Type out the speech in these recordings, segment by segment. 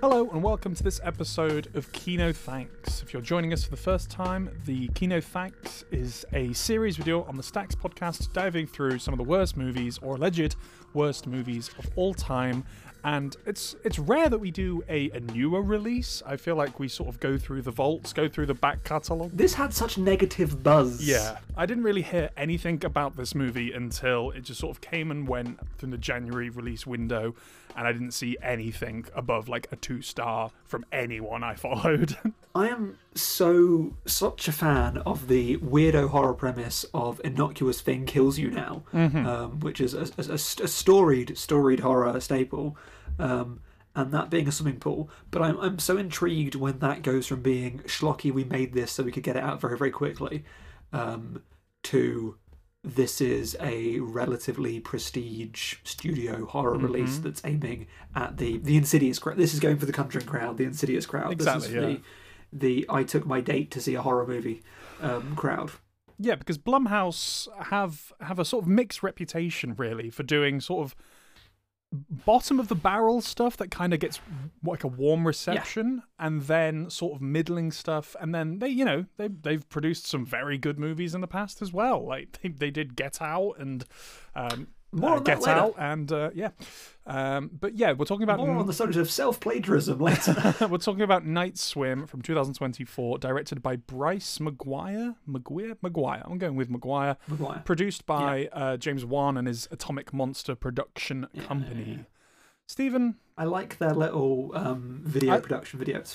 Hello and welcome to this episode of Kino Thanks. If you're joining us for the first time, the Kino Thanks is a series we do on the Stacks podcast diving through some of the worst movies or alleged worst movies of all time. And it's rare that we do a newer release. I feel like we sort of go through the vaults, go through the back catalogue. This had such negative buzz. Yeah. I didn't really hear anything about this movie until it just sort of came and went through the January release window, and I didn't see anything above like a 2-star from anyone I followed. I am such a fan of the weirdo horror premise of Innocuous Thing Kills You Now, which is a storied horror staple, and that being a swimming pool. But I'm so intrigued when that goes from being schlocky, we made this so we could get it out very, very quickly, to this is a relatively prestige studio horror release that's aiming at the Insidious crowd. This is going for the Conjuring crowd, the Insidious crowd. Exactly, this is the I took my date to see a horror movie crowd. Yeah, because Blumhouse have a sort of mixed reputation, really, for doing sort of bottom-of-the-barrel stuff that kind of gets like a warm reception, and then sort of middling stuff, and then they've produced some very good movies in the past as well. Like they did Get Out and but yeah, we're talking about more on the subject of self-plagiarism later. We're talking about Night Swim from 2024, directed by Bryce McGuire. I'm going with McGuire. Produced by James Wan and his Atomic Monster production company. Stephen, I like their little production videos.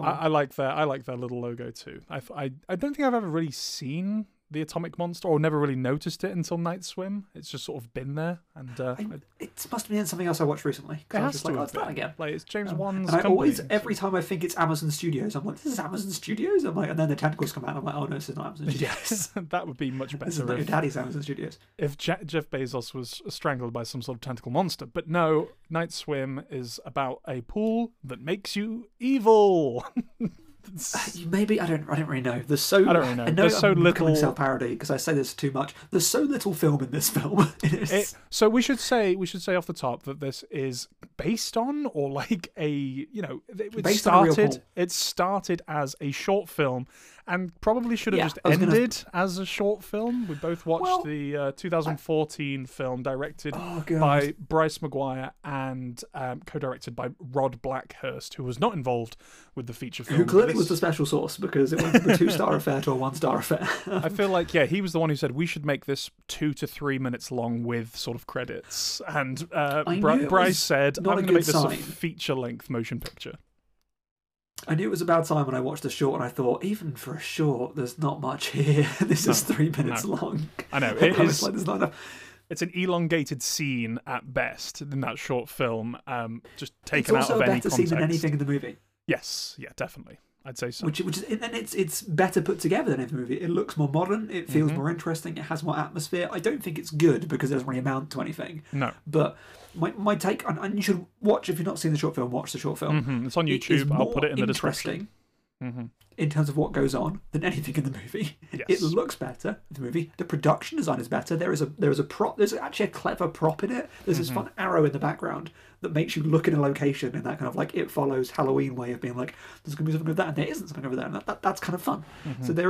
I like their little logo too. I don't think I've ever really seen the Atomic Monster, or never really noticed it until Night Swim. It's just sort of been there, and it must have been something else I watched recently. It has to have been. Like it's James Wan's company. Every time I think it's Amazon Studios, I'm like, this is Amazon Studios. I'm like, and then the tentacles come out, and I'm like, oh no, this is not Amazon Studios. Yes, that would be much better. This is your daddy's Amazon Studios. If Jeff Bezos was strangled by some sort of tentacle monster, but no, Night Swim is about a pool that makes you evil. Maybe I don't really know. I don't really know. There's so little self-parody because I say this too much. There's so little film in this film. So we should say off the top that this is based on, or like it started as a short film and probably should have just ended as a short film. We both watched the 2014 film directed by Bryce McGuire and co-directed by Rod Blackhurst, who was not involved with the feature film. Who clearly was the special sauce, because it went from a 2-star affair to a 1-star affair. I feel like, he was the one who said, we should make this 2 to 3 minutes long with sort of credits. And Bryce said, I'm going to make this a feature-length motion picture. I knew it was about time when I watched the short, and I thought, even for a short, there's not much here. This is 3 minutes long. I know. It is. Like, there's not enough. It's an elongated scene at best in that short film, just taken out of any context. It's also a better scene than anything in the movie. Yes, yeah, definitely. I'd say so. It's better put together than every movie. It looks more modern. It feels more interesting. It has more atmosphere. I don't think it's good because it doesn't really amount to anything. No. But my take, and you should watch, if you've not seen the short film, watch the short film. It's on YouTube. I'll put it in the description. In terms of what goes on than anything in the movie. Yes. It looks better in the movie. The production design is better. There is a prop. There's actually a clever prop in it. There's this fun arrow in the background that makes you look in a location in that kind of like It Follows Halloween way of being like, there's going to be something over there and there isn't something over there, and that's kind of fun. So there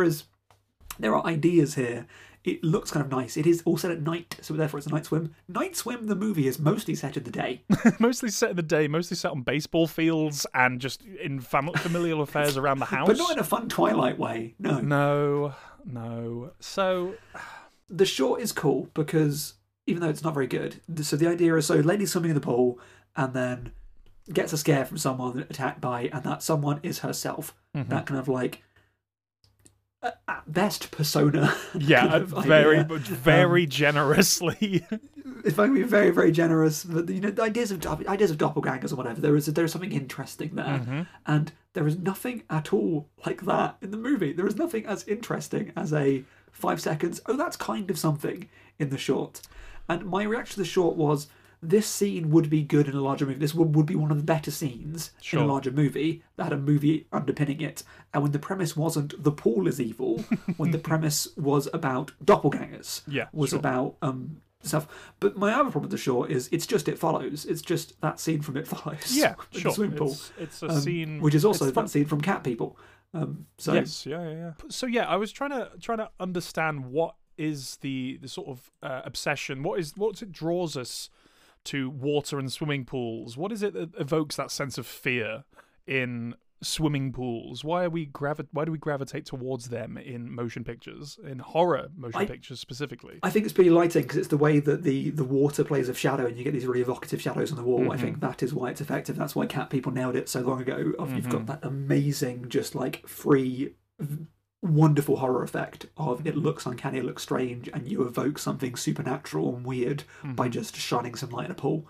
are ideas here. It looks kind of nice. It is all set at night, so therefore it's a night swim. Night Swim, the movie, is mostly set in the day. Mostly set on baseball fields and just in familial affairs around the house. But not in a fun Twilight way, no. No. So the short is cool because, even though it's not very good, so the idea is, lady swimming in the pool and then gets a scare from someone attacked by, and that someone is herself. That kind of like, at best, persona. Very generously. If I can be very, very generous, but the ideas of doppelgangers or whatever, there is something interesting there, and there is nothing at all like that in the movie. There is nothing as interesting as a 5 seconds. Oh, that's kind of something in the short. And my reaction to the short was this scene would be good in a larger movie. This would be one of the better scenes in a larger movie that had a movie underpinning it. And when the premise wasn't the pool is evil, when the premise was about doppelgangers, about stuff. But my other problem with the short is it's just It Follows. It's just that scene from It Follows. Yeah, sure. The swimming pool. It's a scene, which is also that scene from Cat People. So yeah, I was trying to understand what is the sort of obsession. What draws us to water and swimming pools? What is it that evokes that sense of fear in swimming pools? Why do we gravitate towards them in motion pictures, in horror motion pictures specifically? I think it's pretty lighting, because it's the way that the water plays of shadow and you get these really evocative shadows on the wall. I think that is why it's effective. That's why Cat People nailed it so long ago. You've got that amazing, just like free, wonderful horror effect of it looks uncanny, it looks strange, and you evoke something supernatural and weird by just shining some light in a pool.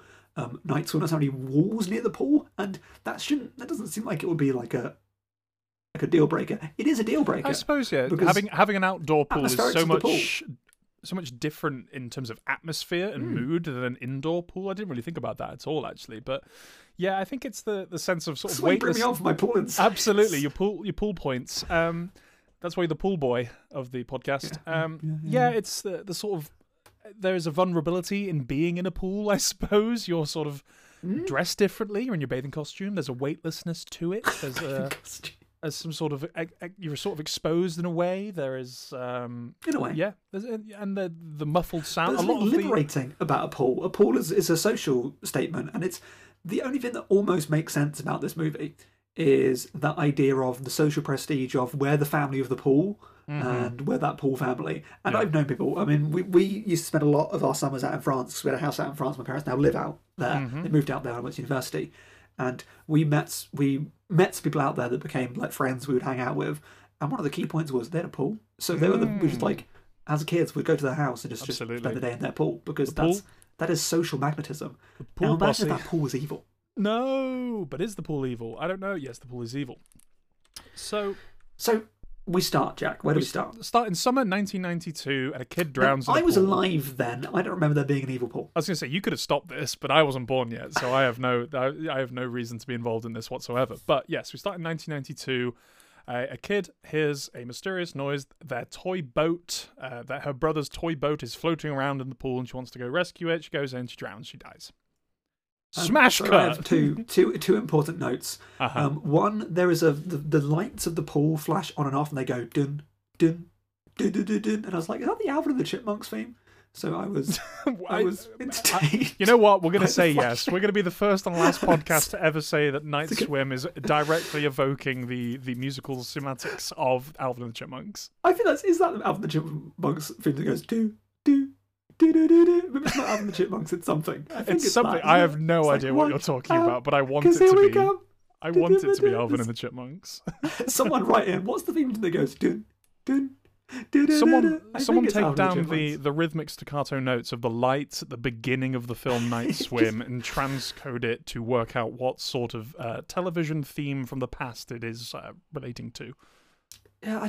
Night Swim has so many walls near the pool, and that doesn't seem like it would be like a deal breaker. It is a deal breaker, I suppose. Yeah, because having an outdoor pool is so much different in terms of atmosphere and mood than an indoor pool. I didn't really think about that at all, actually. But yeah, I think it's the sense of sort of weightlessness. Bring me off my pool insights. Absolutely, your pool points. That's why you're the pool boy of the podcast. Yeah, it's the sort of. There is a vulnerability in being in a pool, I suppose. You're sort of dressed differently. You're in your bathing costume. There's a weightlessness to it. There's some sort of you're sort of exposed in a way. There is in a way, yeah. And the muffled sound. There's a lot liberating about a pool. A pool is a social statement, and it's the only thing that almost makes sense about this movie is that idea of the social prestige of we're the family of the pool. And we're that pool family. And I've known people. I mean, we used to spend a lot of our summers out in France. We had a house out in France. My parents now live out there. They moved out there. I went to university, and we met people out there that became like friends we would hang out with. And one of the key points was they had a pool, so they were we just like as kids we'd go to their house and just spend the day in their pool because that is social magnetism. Now imagine if that pool was evil. No, but is the pool evil? I don't know. Yes, the pool is evil. So. We start, Jack. Where do we start? Start in summer 1992, and a kid drowns in a pool. I was alive then. I don't remember there being an evil pool. I was going to say, you could have stopped this, but I wasn't born yet, so I have no reason to be involved in this whatsoever. But yes, we start in 1992. A kid hears a mysterious noise. Their toy boat, that her brother's toy boat is floating around in the pool, and she wants to go rescue it. She goes in, she drowns, she dies. Smash cut. I have two important notes. One, there is the lights of the pool flash on and off, and they go dun dun dun dun dun dun, and I was like, is that the Alvin and the Chipmunks theme? So I was entertained. You know what? We're gonna say yes. We're gonna be the first and last podcast to ever say that Night Swim is directly evoking the musical semantics of Alvin and the Chipmunks. I think is that the Alvin and the Chipmunks theme that goes do do. Maybe it's not Alvin the Chipmunks, it's something. It's something. I have no idea what you're talking about, but I want it to be. I want it to be Alvin and the Chipmunks. Someone write in. What's the theme that goes dun dun? Someone take down the rhythmic staccato notes of the lights at the beginning of the film Night Swim and transcode it to work out what sort of television theme from the past it is relating to. Yeah,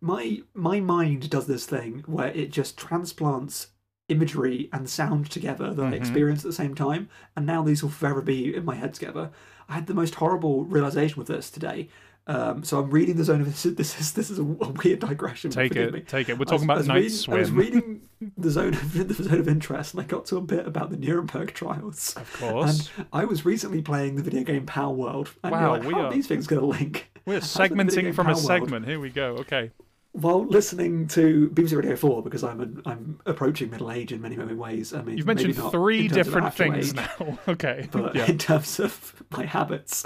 my mind does this thing where it just transplants imagery and sound together that I experience at the same time, and now these will forever be in my head together. I had the most horrible realization with this today. So I'm reading the Zone of Insidious. This is a weird digression. Take it. We're talking about Night Swim. I was reading the zone of Interest, and I got to a bit about the Nuremberg trials. Of course. And I was recently playing the video game Pal World. And wow, like, how are these things going to link? We're segmenting from a segment. Here we go. Okay. While listening to BBC Radio 4, because I'm approaching middle age in many ways. I mean, you've mentioned three different things now. Okay, but in terms of my habits,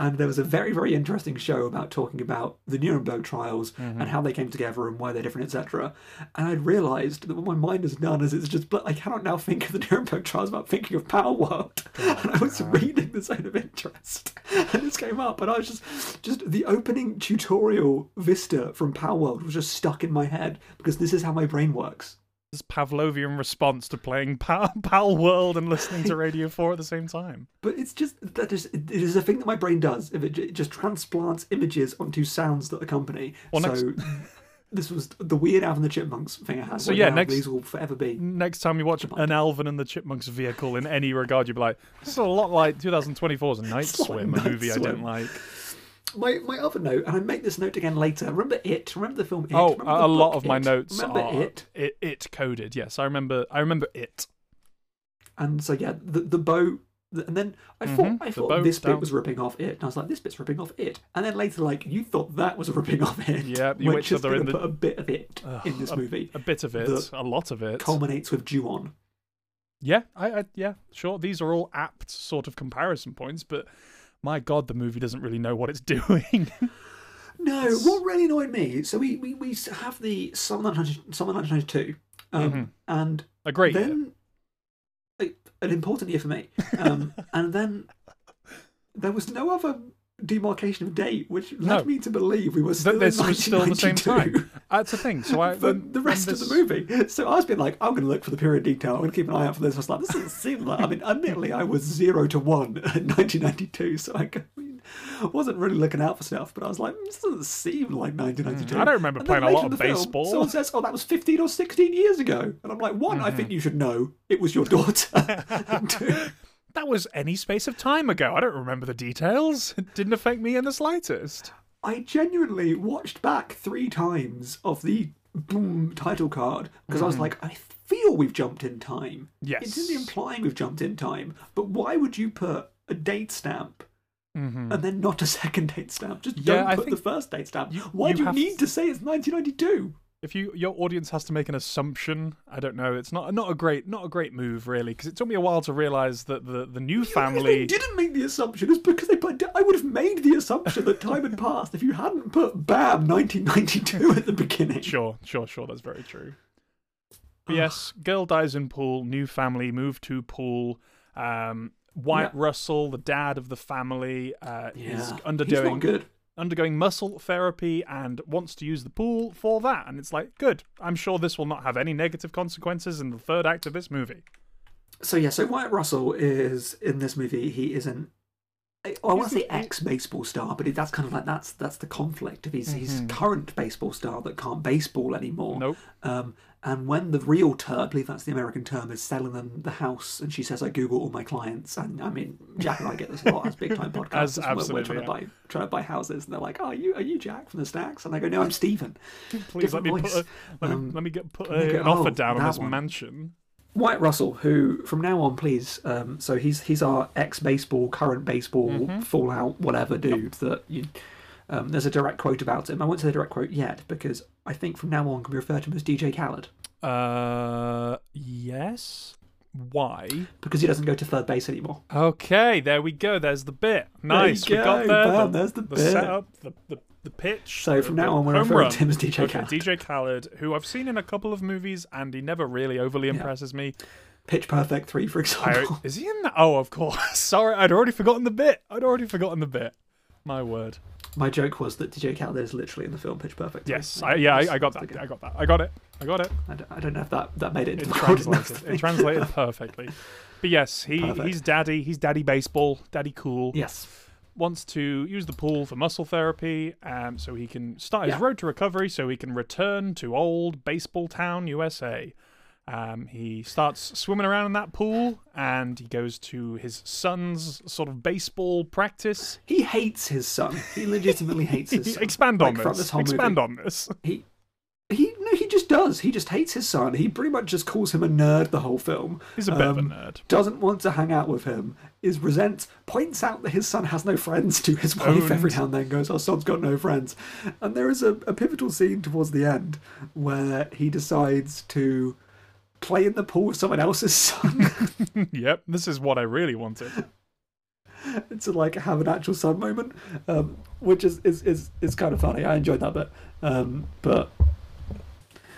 and there was a very very interesting show about talking about the Nuremberg trials and how they came together and why they're different, etc. And I'd realised that what my mind has done is it's just I cannot now think of the Nuremberg trials without thinking of Power World. And I was reading the Zone of Interest, and this came up, and I was just the opening tutorial vista from Power World was just stuck in my head because this is how my brain works. This Pavlovian response to playing Pal World and listening to Radio 4 at the same time. But it's just it is a thing that my brain does. It just transplants images onto sounds that accompany. Well, so This was the weird Alvin the Chipmunks thing I had. So yeah, these will forever be. Next time you watch an Alvin and the Chipmunks vehicle in any regard, you'll be like, this is a lot like 2024's Night Swim, a movie I don't like. My other note, and I make this note again later. Remember It? Remember the film It? Oh, a lot of my notes are It coded. Yes, I remember It. And so yeah, the boat. And then I thought this bit was ripping off It, and I was like, this bit's ripping off It. And then later, like, you thought that was ripping off It. Yeah, you went to put a bit of It in this movie. A bit of It, a lot of It. Culminates with Ju-on. Yeah, yeah, sure. These are all apt sort of comparison points, but my God, the movie doesn't really know what it's doing. No, what really annoyed me. So we have the summer 1992, and a great then. Year. An important year for me, and then there was no other demarcation of date, which led me to believe we were still in 1992. Still the same time. That's the thing. So the rest of the movie. So I was being like, I'm going to look for the period detail. I'm going to keep an eye out for this. I was like, this doesn't seem like. I mean, admittedly, I was 0 to 1 in 1992, so I wasn't really looking out for stuff. But I was like, this doesn't seem like 1992. I don't remember playing a lot of baseball. Someone says, "Oh, that was 15 or 16 years ago," and I'm like, one, I think you should know it was your daughter. Two, that was any space of time ago. I don't remember the details. It didn't affect me in the slightest. I genuinely watched back 3 times of the title card because I was like, I feel we've jumped in time. Yes. It didn't imply we've jumped in time, but why would you put a date stamp and then not a second date stamp? Just don't put the first date stamp. Why do you need to say it's 1992? If your audience has to make an assumption, I don't know. It's not a great move, really, because it took me a while to realise that the new family really didn't make the assumption. It's because I would have made the assumption that time had passed if you hadn't put BAM 1992 at the beginning. Sure. That's very true. But yes, girl dies in pool. New family moved to pool. Wyatt Russell, the dad of the family, is undergoing. He's not good. Undergoing muscle therapy and wants to use the pool for that. And it's like, good. I'm sure this will not have any negative consequences in the third act of this movie. So, yeah. So, Wyatt Russell is, in this movie, he is I want to say ex-baseball star, but that's kind of like, that's the conflict of his current baseball star that can't baseball anymore. Nope. And when the realtor, I believe that's the American term, is selling them the house, and she says, I Google all my clients, and I mean, Jack and I get this a lot as big time podcasters. We're trying to buy houses, and they're like, oh, are you Jack from the Stacks? And I go, no, I'm Stephen. Please let me put an offer down on this mansion. White Russell, who from now on, please, so he's our ex-baseball, current baseball, fallout, whatever dude that you. There's a direct quote about him. I won't say the direct quote yet because I think from now on can be referred to him as DJ Khaled. Yes. Why? Because he doesn't go to third base anymore. Okay, there we go. There's the bit. Nice. There you go. We got there. Bam, there's the bit. Setup, the pitch. So from now on, we're referring to him as DJ Khaled. DJ Khaled, who I've seen in a couple of movies, and he never really overly impresses me. Pitch Perfect 3, for example. Is he in that? Oh, of course. Sorry, I'd already forgotten the bit. My word. My joke was that DJ Khaled is literally in the film Pitch Perfect. Yes, I got it. I don't know if that made it into the translated. It translated perfectly. But yes, he's daddy. He's daddy baseball. Daddy cool. Yes. Wants to use the pool for muscle therapy, so he can start his road to recovery, so he can return to old baseball town, USA. He starts swimming around in that pool, and he goes to his son's sort of baseball practice. He hates his son. He legitimately hates his son. Expand on this. He just does. He just hates his son. He pretty much just calls him a nerd the whole film. He's a bit of a nerd. Doesn't want to hang out with him. Points out that his son has no friends to his wife every now and then. Goes, our son's got no friends. And there is a pivotal scene towards the end where he decides to play in the pool with someone else's son. Yep, this is what I really wanted. To like have an actual son moment, which is kind of funny. I enjoyed that bit. But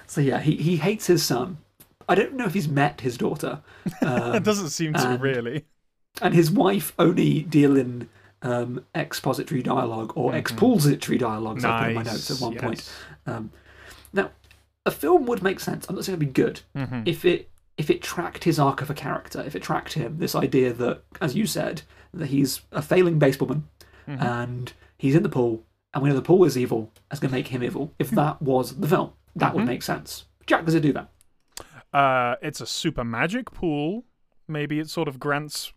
so yeah, he hates his son. I don't know if he's met his daughter. It doesn't seem to really. And his wife only deal in expository dialogue or expulsitory dialogue. Nice. I put in my notes at one point. Now. A film would make sense. I'm not saying it'd be good if it tracked his arc of a character, if it tracked him, this idea that, as you said, that he's a failing baseballman and he's in the pool and we know the pool is evil, that's going to make him evil. If that was the film, that would make sense. Jack, does it do that? It's a super magic pool. Maybe it sort of grants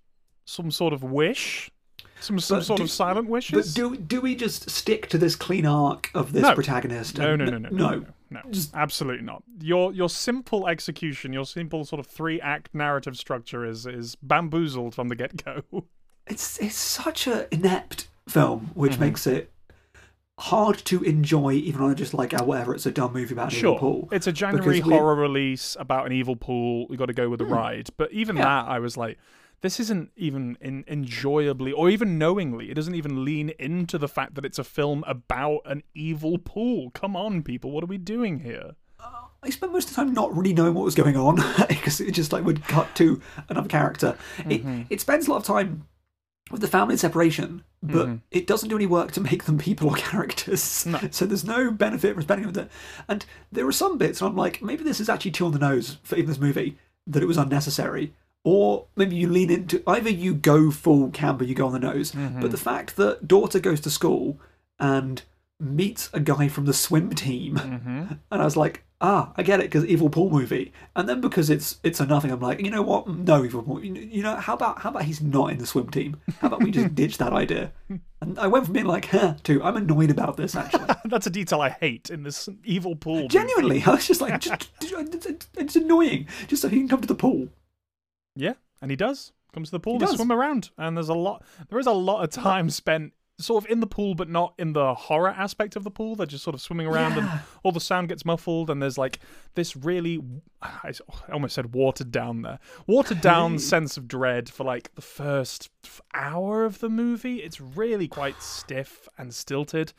some sort of wish. Some sort of silent wishes. But do we just stick to this clean arc of this protagonist? No. Just... Absolutely not. Your simple execution, your simple sort of 3-act narrative structure is bamboozled from the get-go. It's such an inept film, which makes it hard to enjoy, even on just like whatever. It's a dumb movie about an evil pool. It's a January horror release about an evil pool. We got to go with the ride. But even that, I was like, this isn't even enjoyably or even knowingly. It doesn't even lean into the fact that it's a film about an evil pool. Come on, people. What are we doing here? I spent most of the time not really knowing what was going on because it just like would cut to another character. It spends a lot of time with the family separation, but it doesn't do any work to make them people or characters. No. So there's no benefit from spending with it. And there are some bits, and I'm like, maybe this is actually too on the nose for even this movie, that it was unnecessary. Or maybe you lean into... Either you go full camp or you go on the nose. But the fact that daughter goes to school and meets a guy from the swim team, and I was like, I get it, because evil pool movie. And then because it's a nothing, I'm like, you know what? No evil pool. You know, how about he's not in the swim team? How about we just ditch that idea? And I went from being like, to I'm annoyed about this, actually. That's a detail I hate in this evil pool. Genuinely, movie. I was just like, it's annoying. Just so he can come to the pool. Yeah, and he does. Comes to the pool, they swim around, and there is a lot of time spent sort of in the pool, but not in the horror aspect of the pool. They're just sort of swimming around, and all the sound gets muffled, and there's like this really, I almost said watered down sense of dread for like the first hour of the movie. It's really quite stiff and stilted.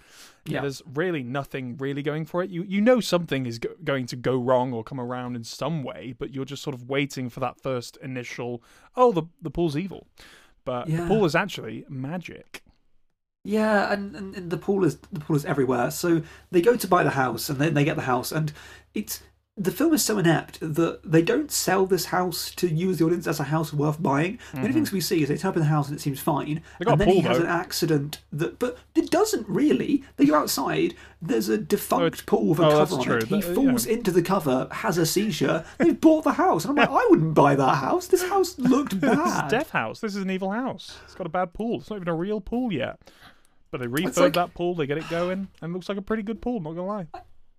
Yeah. There's really nothing really going for it. You know something is going to go wrong or come around in some way, but you're just sort of waiting for that first initial, the pool's evil. But the pool is actually magic. Yeah, and the pool is everywhere. So they go to buy the house, and then they get the house, and the film is so inept that they don't sell this house to you as the audience as a house worth buying. The only things we see is they turn up in the house and it seems fine, and then he has an accident but it doesn't really. They go outside. There's a defunct pool with a cover on it. He falls into the cover, has a seizure. They've bought the house, and I'm like, I wouldn't buy that house. This house looked bad. This is a death house. This is an evil house. It's got a bad pool. It's not even a real pool yet. But they refurb that pool. They get it going, and it looks like a pretty good pool. I'm not gonna lie.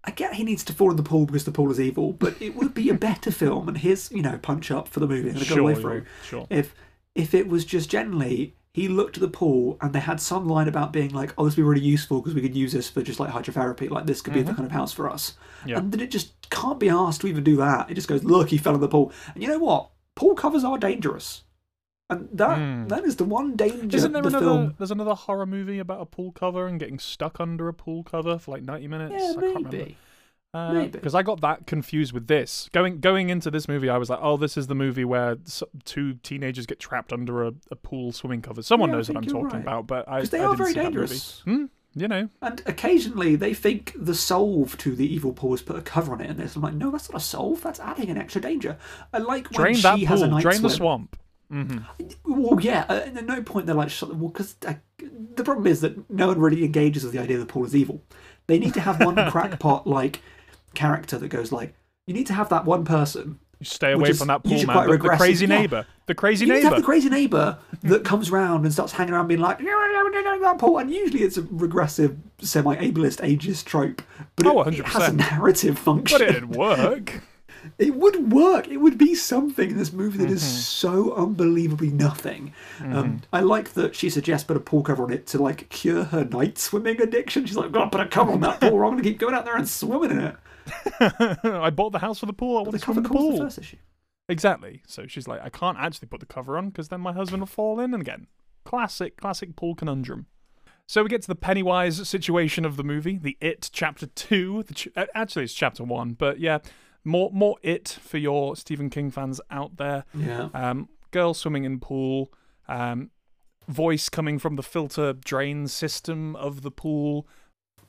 I get he needs to fall in the pool because the pool is evil, but it would be a better film and his, punch up for the movie and it got away through. Sure. If it was just generally he looked at the pool and they had some line about being like, this would be really useful because we could use this for just like hydrotherapy, like this could be the kind of house for us. Yeah. And then it just can't be asked to even do that. It just goes, look, he fell in the pool. And you know what? Pool covers are dangerous. And that is the one danger. Isn't there there's another horror movie about a pool cover and getting stuck under a pool cover for like 90 minutes? Yeah, I can't remember. Maybe. Because I got that confused with this. Going into this movie, I was like, this is the movie where two teenagers get trapped under a pool swimming cover. Someone knows what I'm talking about, but I didn't see that movie. Because they are very dangerous. And occasionally they think the solve to the evil pool is put a cover on it, and I'm like, no, that's not a solve. That's adding an extra danger. I like when she has a night swim. Drain the swamp. Well, yeah, and at no point they're like, because the problem is that no one really engages with the idea that the pool is evil. They need to have one crackpot like character that goes like, you need to have that one person. You stay away from that pool, man. The crazy neighbour. The crazy neighbour. You need to have the crazy neighbour that comes round and starts hanging around being like, that pool. And usually it's a regressive, semi-ableist, ageist trope. But 100%. It has a narrative function. But it'd work. It would work. It would be something in this movie that is so unbelievably nothing. I like that she suggests put a pool cover on it to like cure her night swimming addiction. She's like, I've got to put a cover on that pool. I'm going to keep going out there and swimming in it. I bought the house for the pool. I want to swim in the pool. The first issue. Exactly. So she's like, I can't actually put the cover on because then my husband will fall in again. Classic pool conundrum. So we get to the Pennywise situation of the movie, the It Chapter 2. Actually, it's Chapter 1, but yeah. More It for your Stephen King fans out there. Yeah. Girl swimming in pool. Voice coming from the filter drain system of the pool.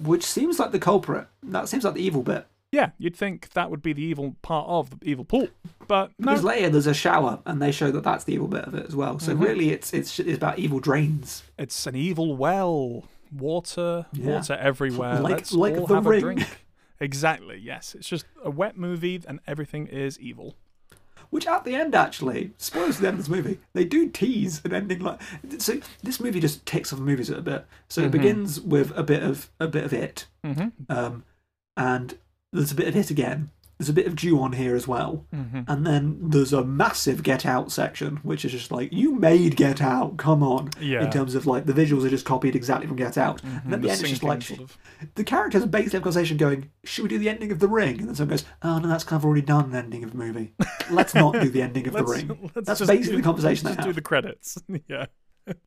Which seems like the culprit. That seems like the evil bit. Yeah, you'd think that would be the evil part of the evil pool. But no. Because later there's a shower and they show that that's the evil bit of it as well. So really it's about evil drains. It's an evil well. water, water everywhere. Like all the have Ring. A drink. Exactly, yes. It's just a wet movie and everything is evil. Which at the end, actually, spoilers to the end of this movie, they do tease an ending like... So this movie just takes off the movies a bit. So it begins with a bit of It. And there's a bit of It again. There's a bit of Ju-on here as well. And then there's a massive Get Out section, which is just like, you made Get Out, come on. In terms of like, the visuals are just copied exactly from Get Out. And at the end, it's just like, sort of... the characters are basically in conversation going, should we do the ending of The Ring? And then someone goes, oh no, that's kind of already done an ending of the movie. Let's not do the ending of The Ring. That's basically the conversation they have. Let's do the credits.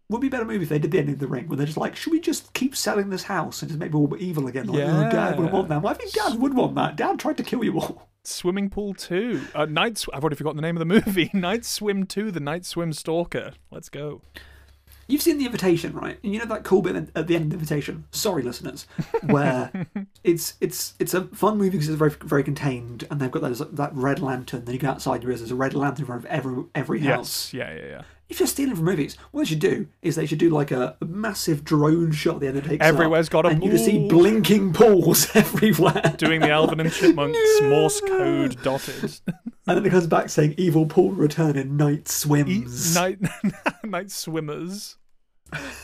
Would be a better movie if they did the ending of The Ring, where they're just like, should we just keep selling this house and just make people evil again? Like, oh, Dad would want that. Well, I think Dad would want that. Dad tried to kill you all. Swimming Pool 2. I've already forgotten the name of the movie. Night Swim 2, The Night Swim Stalker. Let's go. You've seen The Invitation, right? And you know that cool bit at the end of The Invitation? Sorry, listeners. Where it's a fun movie because it's very, very contained, and they've got that red lantern. Then you go outside and you realize there's a red lantern in front of every house. Yeah. If you're stealing from movies, what they should do is they should do like a massive drone shot at the end of it. Everywhere's got a pool. And you just see blinking pools everywhere. Doing the Alvin and Chipmunks Morse code dotted. And then it comes back saying evil pool return in Night Swims. Night Swimmers.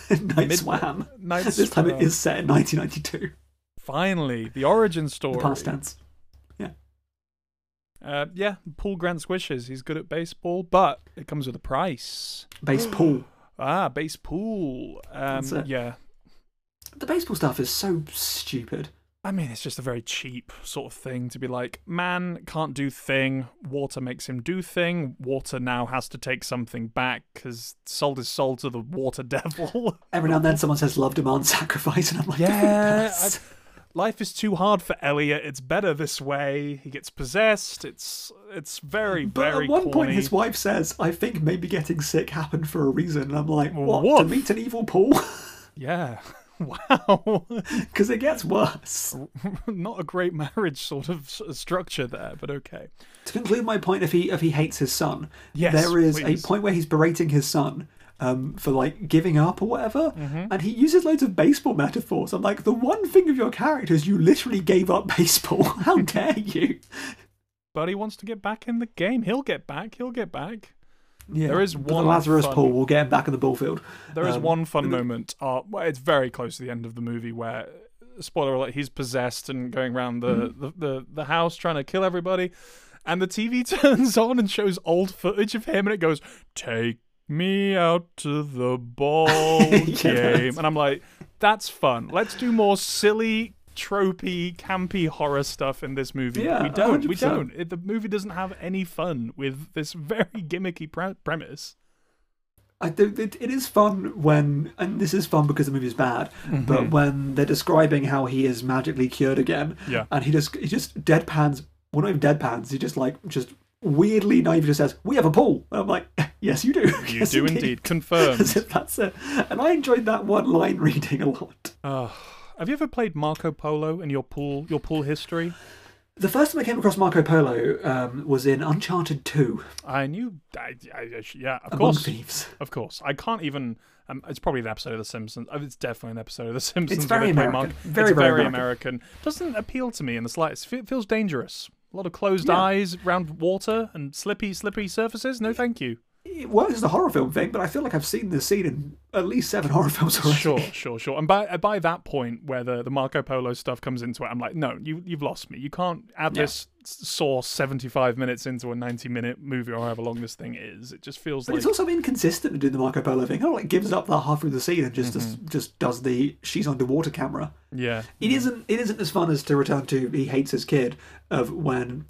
Night Swam. This time it is set in 1992. Finally, the origin story. The past tense. Paul Grant's wishes. He's good at baseball, but it comes with a price. Baseball. Baseball. The baseball stuff is so stupid. I mean, it's just a very cheap sort of thing to be like, man can't do thing, water makes him do thing, water now has to take something back because salt is sold to the water devil. Every now and then someone says love demands sacrifice, and I'm like, life is too hard for Elliot. It's better this way. He gets possessed. It's very, very corny. But at one point his wife says, I think maybe getting sick happened for a reason. And I'm like, what? To meet an evil Paul? Yeah. Wow. Because it gets worse. Not a great marriage sort of structure there, but okay. To conclude my point, if he hates his son, there is a point where he's berating his son. For like giving up or whatever, and he uses loads of baseball metaphors. I'm like, the one thing of your character is you literally gave up baseball. How dare you? But he wants to get back in the game. He'll get back. Yeah, there is one. The Lazarus Pool will get him back in the ball field. There is one fun moment. It's very close to the end of the movie where, spoiler alert, he's possessed and going around the house trying to kill everybody, and the TV turns on and shows old footage of him, and it goes, take me out to the ball game. And I'm like, that's fun. Let's do more silly, tropey, campy horror stuff in this movie. Yeah, we don't. 100%. We don't. The movie doesn't have any fun with this very gimmicky premise. It is fun when, and this is fun because the movie is bad, but when they're describing how he is magically cured again, and he just deadpans, well, not even deadpans, he just weirdly naively just says, we have a pool. And I'm like, yes, you do. You yes, do indeed. Confirmed. That's it. And I enjoyed that one line reading a lot. Have you ever played Marco Polo in your pool history? The first time I came across Marco Polo was in Uncharted 2. I knew. Of course. Thieves. Of course. I can't even. It's probably an episode of The Simpsons. It's definitely an episode of The Simpsons. It's very American. Very, very American. Doesn't appeal to me in the slightest. It feels dangerous. A lot of closed eyes around water and slippery surfaces. No, thank you. It works as a horror film thing, but I feel like I've seen this scene in at least 7 horror films already. Sure. And by that point where the Marco Polo stuff comes into it, I'm like, no, you've lost me. You can't add this source 75 minutes into a 90-minute movie or however long this thing is. It just feels like... It's also inconsistent to do the Marco Polo thing. It gives up that half through the scene and just does the she's underwater camera. Yeah. It isn't as fun as to return to He Hates His Kid of when...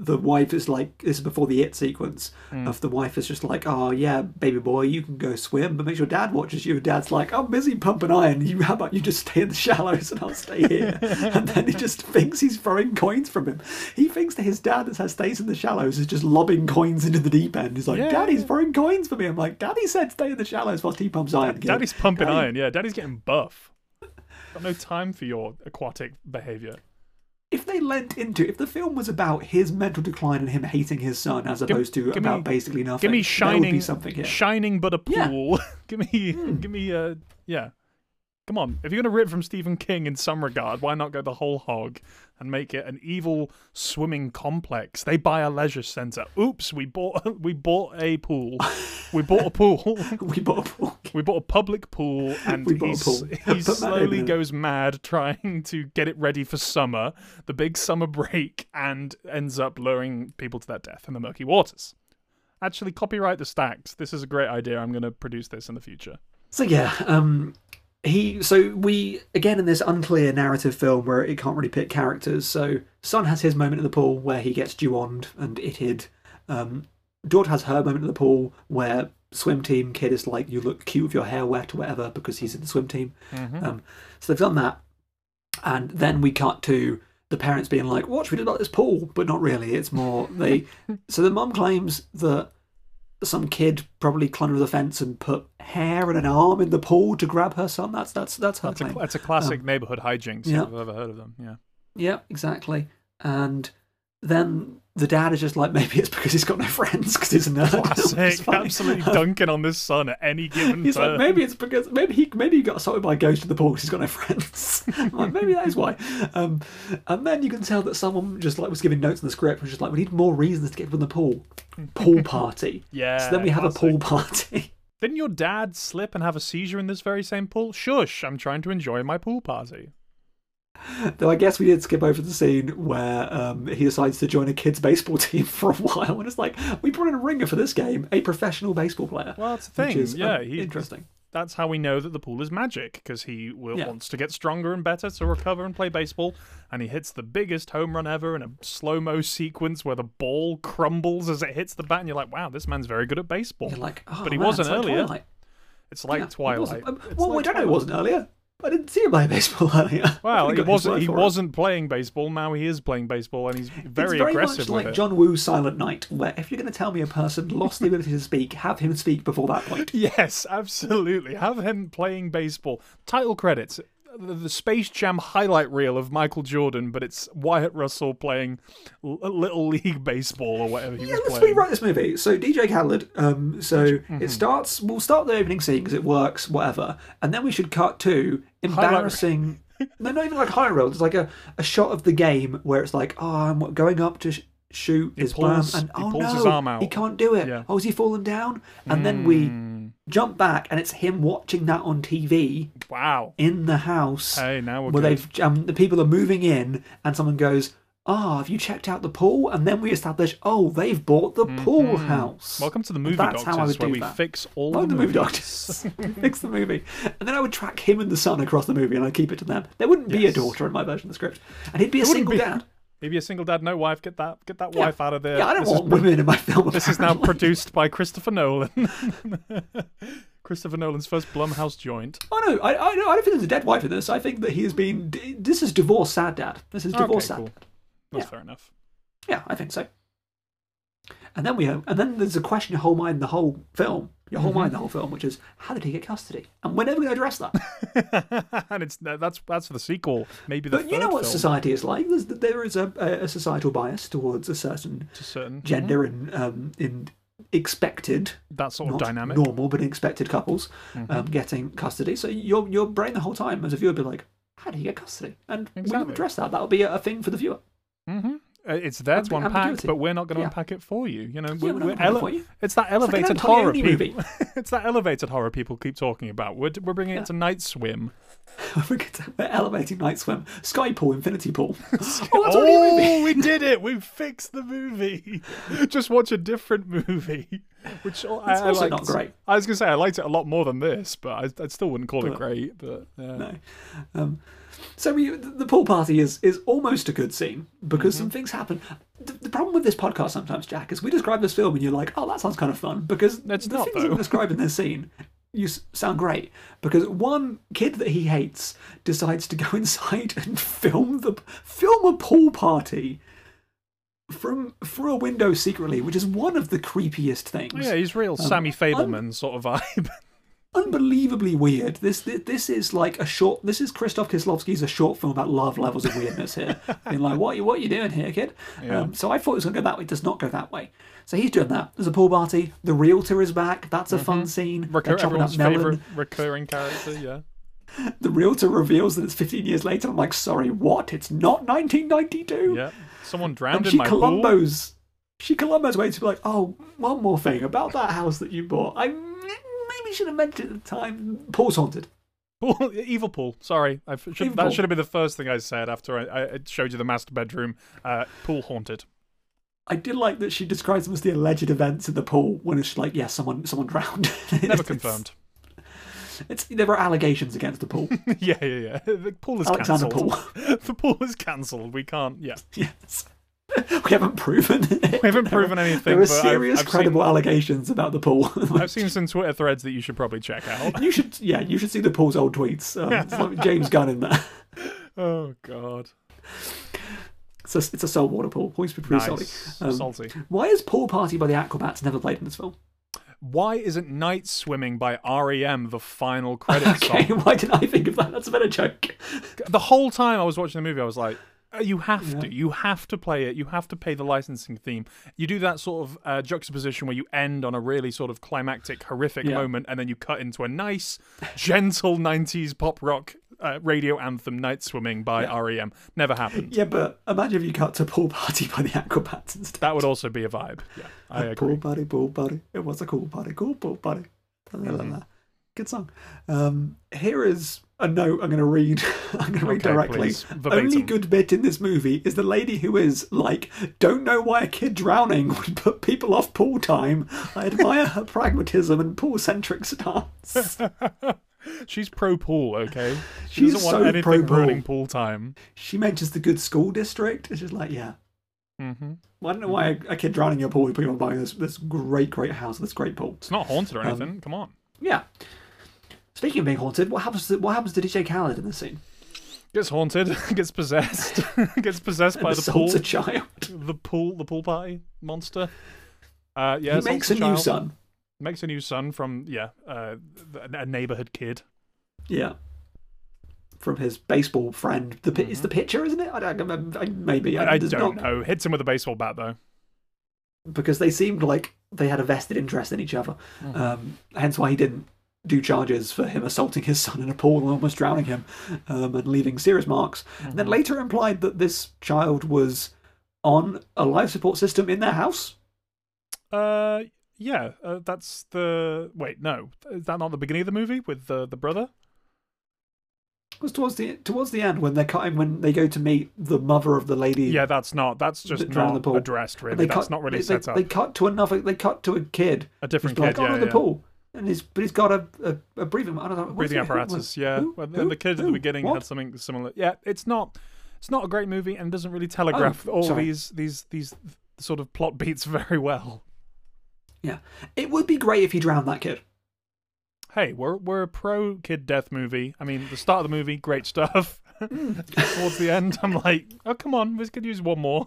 The wife is like, this is before the It sequence, of the wife is just like, oh yeah, baby boy, you can go swim, but make sure Dad watches you. And Dad's like, I'm busy pumping iron. How about you just stay in the shallows and I'll stay here. And then he just thinks he's throwing coins from him. He thinks that his dad that stays in the shallows is just lobbing coins into the deep end. He's like, Daddy's throwing coins for me. I'm like, Daddy said stay in the shallows whilst he pumps iron. Daddy's pumping iron, yeah. Daddy's getting buff. Got no time for your aquatic behaviour. If the film was about his mental decline and him hating his son as opposed to about basically nothing, give me Shining, there would be something here. Shining but a pool. Give me Come on, if you're going to rip from Stephen King in some regard, why not go the whole hog and make it an evil swimming complex? They buy a leisure centre. Oops, we bought a pool. We bought a pool. We bought a pool. We bought a public pool, and he slowly goes mad trying to get it ready for summer, the big summer break, and ends up luring people to their death in the murky waters. Actually, copyright the Stacks. This is a great idea. I'm going to produce this in the future. So yeah, we again in this unclear narrative film where it can't really pick characters. So Son has his moment in the pool where he gets Ju-on'd and itted. Dort has her moment in the pool where swim team kid is like, you look cute with your hair wet or whatever, because he's in the swim team. Mm-hmm. So they've done that, and then we cut to the parents being like, "What should we do about this pool?" But not really. It's more they. So the mum claims that some kid probably clung to the fence and put hair and an arm in the pool to grab her son. That's her claim. That's a classic neighbourhood hijinks if I've ever heard of them. Yeah. Yeah, exactly. And then the dad is just like, maybe it's because he's got no friends because he's a nerd. Classic, absolutely dunking on this son at any given time. Like, maybe it's because maybe he got assaulted by a ghost in the pool because he's got no friends. I'm like, maybe that is why. And then you can tell that someone just like was giving notes in the script, which is like, we need more reasons to get people in the pool. Pool party. Yeah. So then we have a pool party. Didn't your dad slip and have a seizure in this very same pool? Shush, I'm trying to enjoy my pool party. Though I guess we did skip over the scene where he decides to join a kids' baseball team for a while, and it's like, we brought in a ringer for this game, a professional baseball player. Well, that's the thing. Which is, interesting. That's how we know that the pool is magic, because he wants to get stronger and better to recover and play baseball, and he hits the biggest home run ever in a slow-mo sequence where the ball crumbles as it hits the bat, and you're like, wow, this man's very good at baseball. You're like, oh, but he wasn't earlier. It's like Twilight. Well, I don't know he wasn't earlier. I didn't see him play baseball earlier. Well, he wasn't playing baseball. Now he is playing baseball, and he's very aggressive with it. It's very much like John Woo's Silent Night, where if you're going to tell me a person lost the ability to speak, have him speak before that point. Yes, absolutely. Have him playing baseball. Title credits. The Space Jam highlight reel of Michael Jordan, but it's Wyatt Russell playing Little League Baseball or whatever he was playing. Yeah, let's rewrite this movie. So DJ Khaled, it starts, we'll start the opening scene because it works, whatever, and then we should cut to embarrassing... No, not even like highlight reel. It's like a shot of the game where it's like, oh, I'm going up to shoot his bum, and he pulls his arm out. He can't do it. Yeah. Oh, is he falling down? And then we... jump back, and it's him watching that on TV. Wow! In the house, hey, now we're where they've the people are moving in, and someone goes, "Ah, have you checked out the pool?" And then we establish, "Oh, they've bought the pool house." Welcome to the movie doctors, where we fix all the movie doctors. Fix the movie, and then I would track him and the son across the movie, and I'd keep it to them. There wouldn't be a daughter in my version of the script, and he'd be a single dad. Maybe a single dad, no wife. Get that wife out of there. Yeah, I don't want women in my film. This is now produced by Christopher Nolan. Christopher Nolan's first Blumhouse joint. Oh no, I don't think there's a dead wife in this. I think that he has been. This is divorced sad dad. This is divorced sad dad. That's fair enough. Yeah, I think so. And then there's a question your whole mind in the whole film. Your whole mind the whole film, which is, how did he get custody? And we're never going to address that. And that's for the sequel. Maybe the third you know what film. Society is like. There is a societal bias towards a certain gender and in expected that sort of dynamic, normal but expected couples getting custody. So your brain the whole time as a viewer would be like, how did he get custody? And we would address that. That would be a thing for the viewer. Mm-hmm. It's there to unpack, but we're not going to unpack it for you. You know, it's that elevated horror people. It's that elevated horror people keep talking about. We're bringing it to Night Swim. We're elevating Night Swim, Sky Pool, Infinity Pool. We did it! We fixed the movie. Just watch a different movie, which I liked. Not great. I was going to say I liked it a lot more than this, but I still wouldn't call it great. But no. So the pool party is almost a good scene because some things happen. The problem with this podcast sometimes, Jack, is we describe this film and you're like, oh, that sounds kind of fun, because the things that we describe in this scene sound great. Because one kid that he hates decides to go inside and film a pool party through a window secretly, which is one of the creepiest things. Yeah, he's real Sammy Fabelman sort of vibe. Unbelievably weird. This is like a short. This is Krzysztof Kieślowski's a short film about love levels of weirdness here. Being like, what are you doing here, kid? Yeah. So I thought it was going to go that way. It does not go that way. So he's doing that. There's a pool party. The realtor is back. That's a fun scane. Everyone's favourite recurring character. Yeah. The realtor reveals that it's 15 years later. I'm like, sorry, what? It's not 1992? Yeah. Someone drowned in my pool. She Columbo's way to be like, oh, one more thing about that house that you bought. I maybe should have mentioned it at the time. Paul's haunted. Paul, evil Paul. Sorry. That should have been the first thing I said after I showed you the master bedroom. Pool haunted. I did like that she describes them as the alleged events in the pool when it's like, yeah, someone drowned. Never confirmed. There were allegations against the pool. Yeah. The pool is cancelled. The pool is cancelled. We can't. Yeah. Yes. We haven't proven it. We haven't proven anything. There are serious, credible allegations about the pool. I've seen some Twitter threads that you should probably check out. You should see the pool's old tweets. It's like James Gunn in there. Oh God. It's a salt water pool. Points be pretty salty. Salty. Why is Pool Party by the Aquabats never played in this film? Why isn't Night Swimming by R.E.M. the final credit song? Why didn't I think of that? That's a better joke. The whole time I was watching the movie, I was like, you have to play it. You have to pay the licensing theme. You do that sort of juxtaposition where you end on a really sort of climactic, horrific moment, and then you cut into a nice, gentle 90s pop rock radio anthem, Night Swimming by R.E.M. Never happened. Yeah, but imagine if you cut to Pool Party by the Aquabats instead. That would also be a vibe. Yeah, I agree. Pool party, it was a cool party. Good song. Here is a note I'm going to read. I'm going to read directly. The only good bit in this movie is the lady who is like, don't know why a kid drowning would put people off pool time. I admire her pragmatism and pool-centric stance. She's pro pool, okay? She doesn't want anything ruining pool time. She mentions the good school district. It's just like, yeah. Mm-hmm. Well, I don't know why a kid drowning in your pool would put you on buying this great house, this great pool. It's not haunted or anything. Come on. Yeah. Speaking of being haunted, what happens to DJ Khaled in this scene? Gets haunted, gets possessed, by the pool. A child. The pool party monster. He makes a new son. Makes a new son from a neighborhood kid. Yeah. From his baseball friend. It's the pitcher, isn't it? I don't know. Hits him with a baseball bat though. Because they seemed like they had a vested interest in each other. Mm. Hence why he didn't do charges for him assaulting his son in a pool and almost drowning him and leaving serious marks. Mm-hmm. And then later implied that this child was on a life support system in their house. That's the... Wait, no. Is that not the beginning of the movie with the brother? It was towards the end when they go to meet the mother of the lady. Yeah, that's just not addressed really. That's not really set up. They cut to a kid. A different kid, like, in the pool. And he's got a breathing apparatus, the kid at the beginning had something similar. Yeah, it's not a great movie and doesn't really telegraph these sort of plot beats very well. Yeah, it would be great if he drowned that kid. Hey, we're a pro kid death movie. I mean, the start of the movie, great stuff. Towards the end, I'm like, oh come on, we could use one more.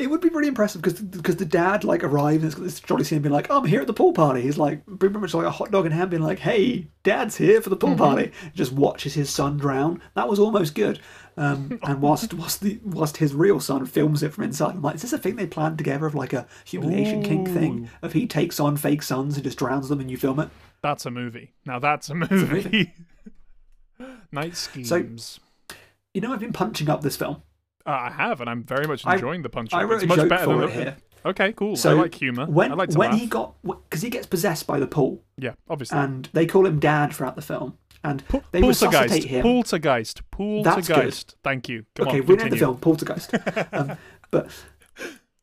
It would be pretty impressive because the dad like arrived and it's jolly scene being like, oh, I'm here at the pool party. He's like pretty much like a hot dog in hand being like, hey, dad's here for the pool party. Just watches his son drown. That was almost good. And whilst his real son films it from inside, I'm like, is this a thing they planned together of like a humiliation kink thing? If he takes on fake sons and just drowns them and you film it? That's a movie. Now that's a movie. Night Schemes. So, I've been punching up this film. I have, and I'm very much enjoying the punch-up. I wrote a joke for it here. Okay, cool. So I like humour. Because he gets possessed by the pool. Yeah, obviously. And they call him Dad throughout the film. And they resuscitate him. Poltergeist. Poltergeist. Thank you. Come on, we named the film Poltergeist. But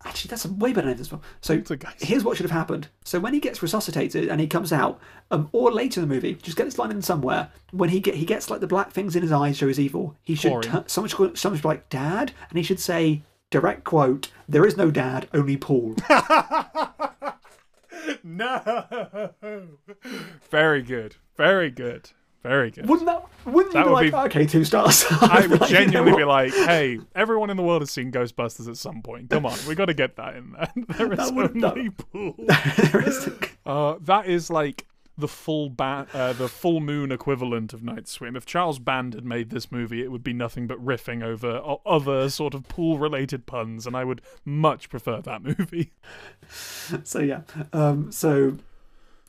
actually, that's a way better name than this film. So here's what should have happened. So when he gets resuscitated and he comes out, or later in the movie, just get this line in somewhere. When he gets like the black things in his eyes show he's evil. He should someone should be like Dad, and he should say direct quote: "There is no Dad, only Paul." No, very good. Wouldn't that be like, okay, 2 stars? I would genuinely be like, hey, everyone in the world has seen Ghostbusters at some point. Come on, we got to get that in there. That is like the full moon equivalent of Night Swim. If Charles Band had made this movie, it would be nothing but riffing over other sort of pool-related puns, and I would much prefer that movie. So yeah,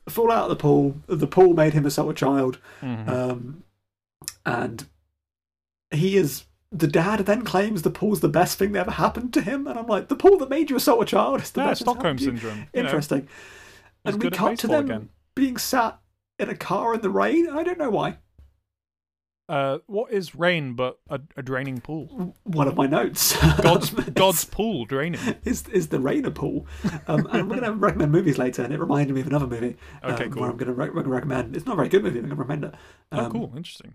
fall out of the pool made him assault a child. And he is... The dad then claims the pool's the best thing that ever happened to him. And I'm like, the pool that made you assault a child is the best thing. Stockholm syndrome. Interesting. You know, and we cut to them being sat in a car in the rain. I don't know why. What is rain but a draining pool? One of my notes. God's pool draining. Is the rain a pool? And we're going to recommend movies later, and it reminded me of another movie. Okay, cool. Where I'm going to recommend. It's not a very good movie, but I'm going to recommend it. Oh, cool. Interesting.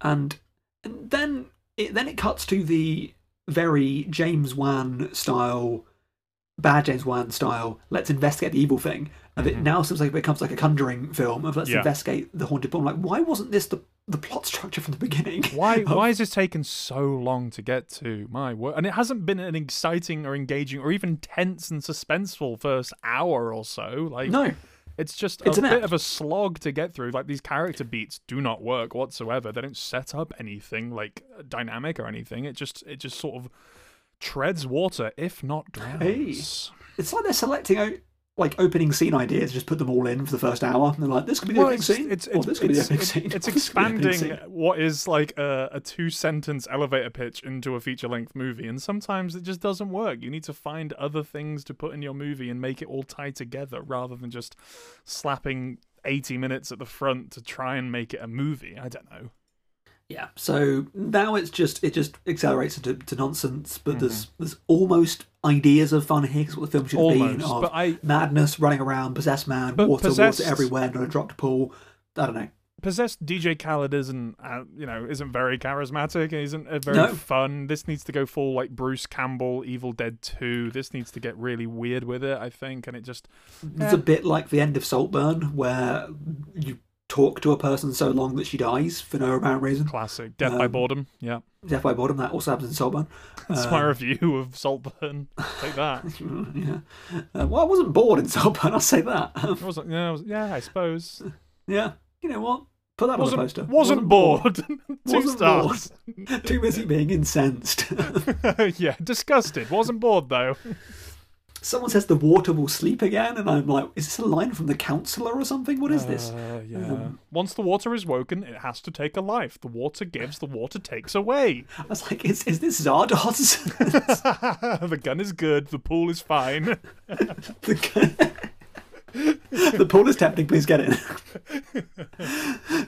And then it cuts to the very bad James Wan style, let's investigate the evil thing. And it now seems like it becomes like a Conjuring film of let's investigate the haunted pool. I'm like, why wasn't this the plot structure from the beginning? Why has this taken so long to get to? My word. And it hasn't been an exciting or engaging or even tense and suspenseful first hour or so. Like, no. It's just a bit of a slog to get through. Like, these character beats do not work whatsoever. They don't set up anything like dynamic or anything. It just sort of treads water, if not drowns. Hey. It's like they're selecting out like opening scene ideas, just put them all in for the first hour, and they're like, this could be the opening scene. It's expanding what is like a 2-sentence elevator pitch into a feature-length movie, and sometimes it just doesn't work. You need to find other things to put in your movie and make it all tie together, rather than just slapping 80 minutes at the front to try and make it a movie. I don't know. Yeah, so now it just accelerates to nonsense, but there's almost ideas of fun here, because what the film should have been of madness, running around, possessed man, water everywhere, not a dropped pool. I don't know. Possessed DJ Khaled isn't very charismatic and isn't very fun. This needs to go full like Bruce Campbell, Evil Dead 2. This needs to get really weird with it, I think, and it just... It's a bit like the end of Saltburn, where you talk to a person so long that she dies for no apparent reason. Classic. Death by boredom. Yeah. Death by boredom. That also happens in Saltburn. That's my review of Saltburn. Take that. Yeah. Well, I wasn't bored in Saltburn. I'll say that. I suppose. Yeah. You know what? Put that on the poster. Wasn't bored. 2 stars. Bored. Too busy being incensed. Yeah. Disgusted. Wasn't bored, though. Someone says the water will sleep again, and I'm like, is this a line from The Counselor or something? What is this? Yeah. Once the water is woken, it has to take a life. The water gives, the water takes away. I was like, is this Zardoz? The gun is good, the pool is fine. The pool is tempting, please get in.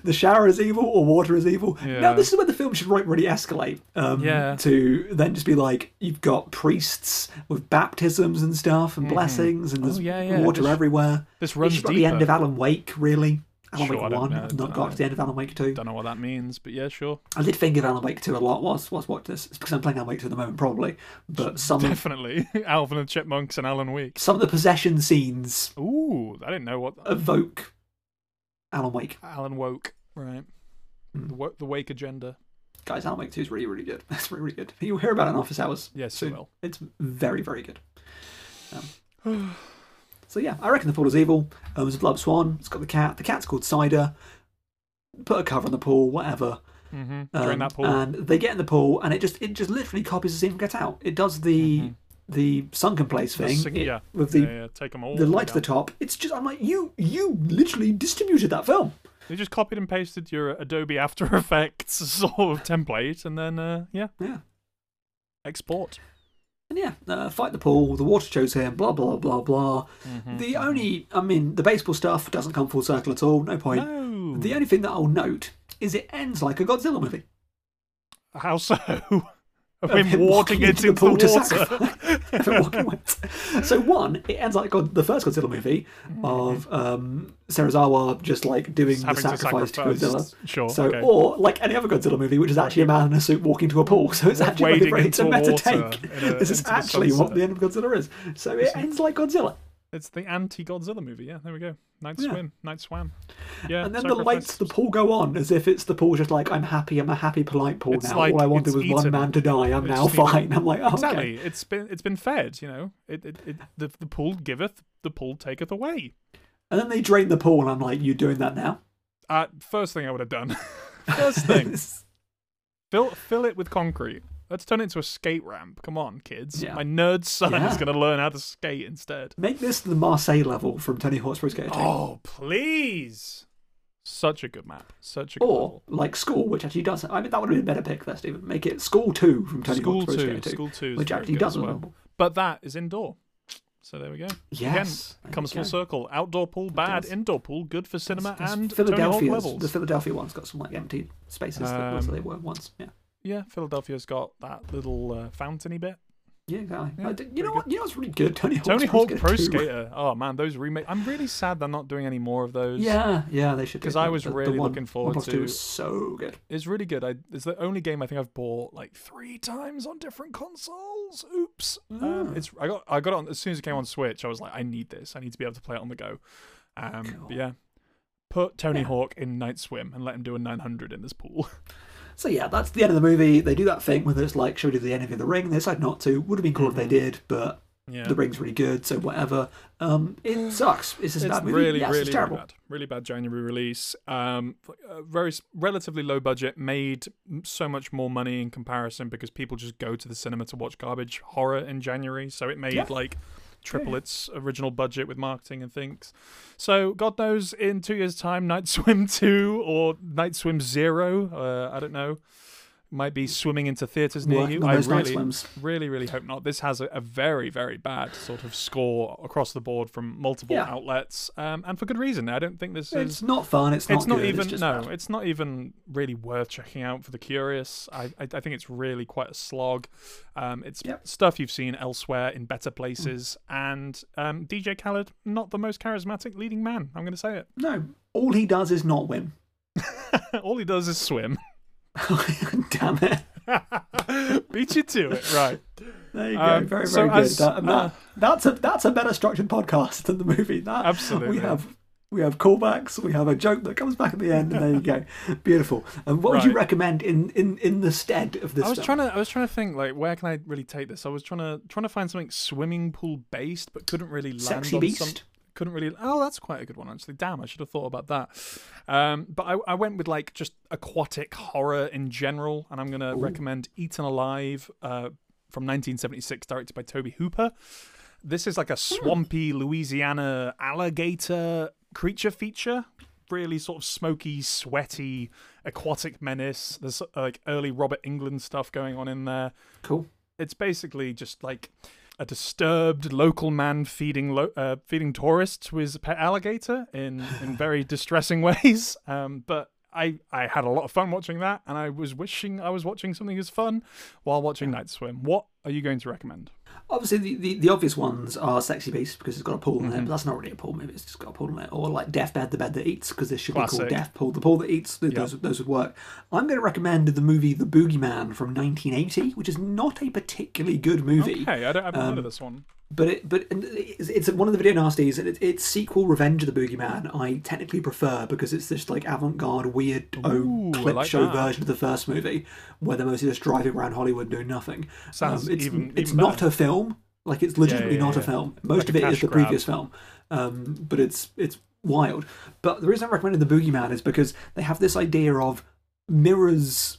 The shower is evil, or water is evil. Yeah. Now, this is where the film should really escalate to then just be like, you've got priests with baptisms and stuff and blessings, and there's water everywhere. This runs deeper. The end of Alan Wake, really. Alan Wake 1, not got to the end of Alan Wake 2. Don't know what that means, but yeah, sure. I did think of Alan Wake 2 a lot whilst watching this. It's because I'm playing Alan Wake 2 at the moment, probably. But definitely. Alvin and Chipmunks and Alan Wake. Some of the possession scenes... Ooh, I didn't know what... Evoke Alan Wake. Alan Woke, right. The Wake agenda. Guys, Alan Wake 2 is really, really good. It's really, really good. You'll hear about it in Office Hours. Yes, you will. It's very, very good. So yeah, I reckon the pool is evil. There's a blood swan. It's got the cat. The cat's called Cider. Put a cover on the pool, whatever. Drain that pool. And they get in the pool, and it just literally copies the scene from Get Out. It does the sunken place thing. Take them all. The light to the top. It's just, I'm like, you literally distributed that film. They just copied and pasted your Adobe After Effects sort of template, and then export. And fight the pool, the water chose him, blah, blah, blah, blah. The baseball stuff doesn't come full circle at all, no point. No. The only thing that I'll note is it ends like a Godzilla movie. How so? Walking into the water. So one, it ends like the first Godzilla movie of Serizawa just like doing the sacrifice to Godzilla. Sure. So or like any other Godzilla movie, which is actually a man in a suit walking to a pool. So it's actually it's a meta take. This is actually what the end of Godzilla is. So it ends like Godzilla. It's the anti-Godzilla movie. Yeah, there we go. Night Swim. Yeah, and then the lights, the pool go on as if it's the pool just like, I'm a happy, polite pool now. Like, all I wanted was one man to die. I'm now fine. I'm like, oh, exactly. Okay. It's been fed, you know. The pool giveth, the pool taketh away. And then they drain the pool, and I'm like, you doing that now? First thing I would have done. First thing. Fill it with concrete. Let's turn it into a skate ramp. Come on, kids. Yeah. My nerd son is going to learn how to skate instead. Make this the Marseille level from Tony Hawk Pro Skater. Oh, please. Such a good map. Such a good Or, level. Like School, which actually does... I mean, that would have been a better pick there, Stephen. Make it School 2 from Tony Hawk Pro Skater 2. School 2 which actually does well. But that is indoor. So there we go. Yes. Again, comes full circle. Outdoor pool, bad. Indoor pool, good for cinema and Tony Hawk levels. The Philadelphia one's got some like empty spaces that they were once. Yeah. Yeah, Philadelphia's got that little fountainy bit. Yeah, exactly. Yeah, you know what? You know what's really good? Tony Hawk Pro Skater. Oh man, those remakes. I'm really sad they're not doing any more of those. Yeah, yeah, they should. Because I was really looking forward to. Is so good. It's really good. It's the only game I think I've bought like 3 times on different consoles. Oops. I got it on as soon as it came on Switch. I was like, I need this. I need to be able to play it on the go. Cool. But yeah, put Tony Hawk in Night Swim and let him do a 900 in this pool. So yeah, that's the end of the movie. They do that thing where it's like, should we do the ending of The Ring? They decide not to. Would have been cool if they did, but The Ring's really good, so whatever. It sucks. It's a bad movie. Really, yes, it's terrible. Really bad January release. Very relatively low budget, made so much more money in comparison because people just go to the cinema to watch garbage horror in January. So it made like triple its original budget with marketing and things. So God knows in 2 years time Night Swim 2 or Night Swim 0, I don't know, might be swimming into theaters near you. I really hope not. This has a very, very bad sort of score across the board from multiple outlets, and for good reason. I don't think it's not fun. It's not good, it's not even really worth checking out for the curious. I think it's really quite a slog. It's stuff you've seen elsewhere in better places, and DJ Khaled, not the most charismatic leading man. I'm going to say it. No, all he does is not win. All he does is swim. Damn it! Beat you to it, right? There you go. Very, very good. That's a better structured podcast than the movie. Absolutely. We have callbacks. We have a joke that comes back at the end, and there you go. Beautiful. And what would you recommend in the stead of this? I was trying to think like, where can I really take this? I was trying to find something swimming pool based, but couldn't really land Sexy on Beast. Couldn't really. Oh, that's quite a good one actually. Damn, I should have thought about that. But I went with like just aquatic horror in general, and I'm gonna recommend Eaten Alive from 1976, directed by Tobe Hooper. This is like a swampy Louisiana alligator creature feature, really sort of smoky, sweaty, aquatic menace. There's like early Robert Englund stuff going on in there. Cool. It's basically just like a disturbed local man feeding tourists with a pet alligator in very distressing ways. But I had a lot of fun watching that, and I was wishing I was watching something as fun while watching Night Swim. What are you going to recommend? Obviously, the obvious ones are Sexy Beast because it's got a pool in it, but that's not really a pool movie. It's just got a pool in it. Or like Deathbed, the bed that eats, because this should Classic. Be called Death Pool. The pool that eats, those would work. I'm going to recommend the movie The Boogeyman from 1980, which is not a particularly good movie. Okay, I haven't heard of this one. But it's one of the video nasties, and its sequel, Revenge of the Boogeyman, I technically prefer because it's this like avant-garde, weird clip show version of the first movie, where they're mostly just driving around Hollywood doing nothing. Sounds it's even not a film. Like it's legitimately not a film. Most like of it is the previous film, but it's wild. But the reason I recommended The Boogeyman is because they have this idea of mirrors.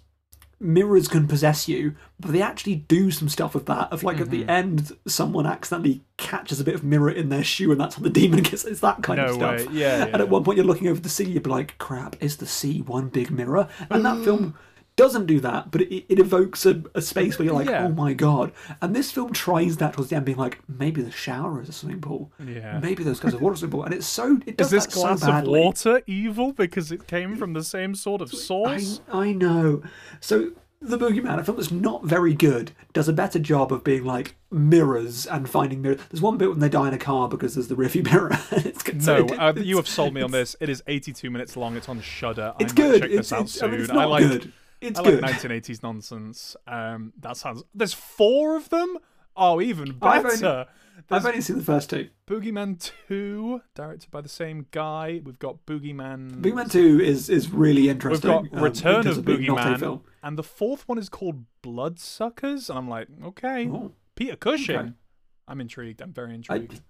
Mirrors can possess you, but they actually do some stuff with that. Of like at the end, someone accidentally catches a bit of mirror in their shoe, and that's how the demon gets. It's that kind of stuff. Yeah. And at one point, you're looking over the sea, you're like, "Crap, is the sea one big mirror?" And that film doesn't do that, but it evokes a space where you're like, "Oh my god!" And this film tries that towards the end, being like, "Maybe the shower is a swimming pool. Yeah. Maybe those guys are water swimming pool." And it's so it does that so badly. Is this glass of water evil because it came from the same sort of source? I know. So The Boogeyman, a film that's not very good, does a better job of being like mirrors and finding mirrors. There's one bit when they die in a car because there's the riffy mirror. You have sold me on this. It is 82 minutes long. It's on Shudder. It's good. Check this out soon. I mean, it's not good. It's good. 1980s nonsense. That sounds. There's 4 of them. Oh, even better. I've only seen the first 2. Boogeyman 2, directed by the same guy. We've got Boogeyman. Boogeyman 2 is really interesting. We've got Return of Boogeyman, and the 4th one is called Bloodsuckers. And I'm like, okay, Peter Cushing. Okay. I'm intrigued. I'm very intrigued.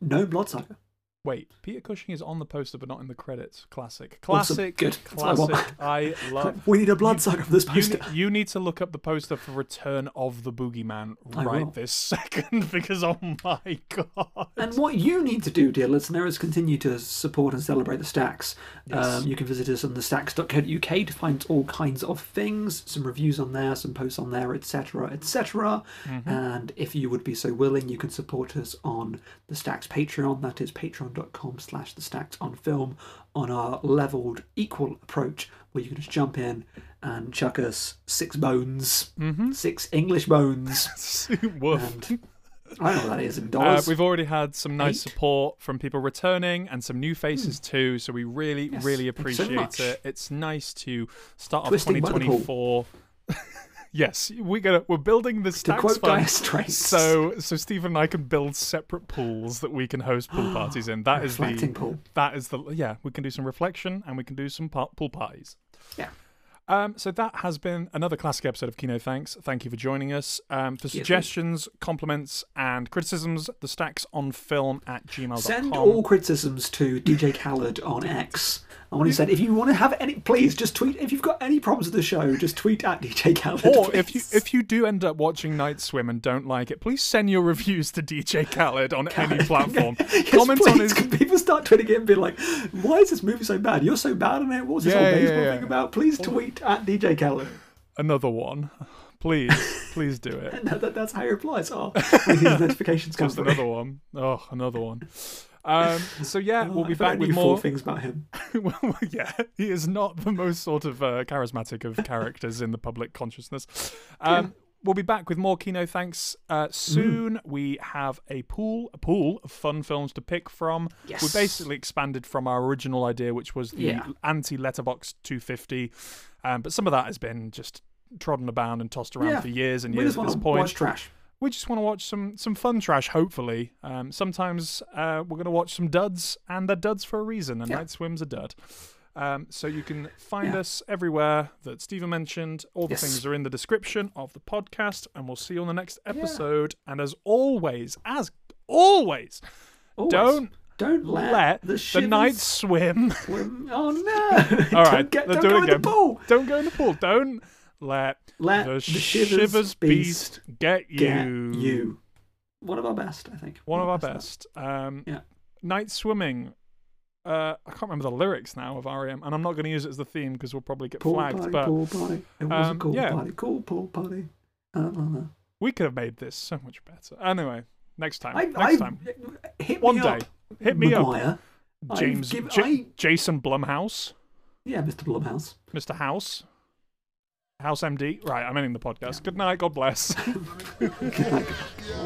No Bloodsucker. Wait, Peter Cushing is on the poster but not in the credits. Classic. Classic. Awesome. Good. Classic. I love... We need a blood sack of this poster. You need to look up the poster for Return of the Boogeyman right this second, because oh my god. And what you need to do, dear listener, is continue to support and celebrate the Stacks. Yes. You can visit us on thestacks.co.uk to find all kinds of things, some reviews on there, some posts on there, etc, etc. Mm-hmm. And if you would be so willing, you can support us on the Stacks Patreon. That is patreon.com/thestacksonfilm, on our leveled equal approach, where you can just jump in and chuck us 6 bones, 6 English bones. And I don't know what that is in dollars. We've already had some nice support from people returning and some new faces too, so we really, really appreciate it. It's nice to start off 2024. Yes, we're building the Stacks fund, so Stephen and I can build separate pools that we can host pool parties in. That is the pool. That is the we can do some reflection and we can do some pool parties. Yeah. So that has been another classic episode of Kino Thanks. Thank you for joining us. For suggestions, compliments, and criticisms, thestacksonfilm@gmail.com. Send all criticisms to DJ Khaled on X. I want to say, if you want to have any, please just tweet. If you've got any problems with the show, just tweet at DJ Khaled. Or please, if you do end up watching Night Swim and don't like it, please send your reviews to DJ Khaled on any platform. Yes, comment on his. People start tweeting it and be like, "Why is this movie so bad? You're so bad in it. What's this whole baseball thing about?" Please tweet at DJ Khaled. Another one, please do it. No, that's how he replies. Oh, these notifications come. Just another one. Oh, another one. So yeah, we'll be back with more things about him. Well, yeah, he is not the most sort of charismatic of characters in the public consciousness. We'll be back with more Kino Thanks soon. We have a pool of fun films to pick from. Yes. We basically expanded from our original idea, which was the anti-Letterboxd 250, but some of that has been just trodden about and tossed around for years and years. At this point, watch trash. We just want to watch some fun trash, hopefully. Sometimes we're going to watch some duds, and they're duds for a reason, and Night Swim's a dud. So you can find us everywhere that Stephen mentioned. All the things are in the description of the podcast, and we'll see you on the next episode. Yeah. And as always, don't let the Night Swim. Oh, no. All right, let's do it again. Don't go in the pool. Don't. Let the shivers beast get you. One of our best, I think. One of our best. Night Swimming. I can't remember the lyrics now of R.E.M. and I'm not going to use it as the theme because we'll probably get flagged. Pool party. It was a cool party. Cool pool party. I don't know. We could have made this so much better. Anyway, next time. Hit me up. Jason Blumhouse. Yeah, Mr. Blumhouse. Mr. House MD. Right, I'm ending the podcast. Good night. God bless. Good night.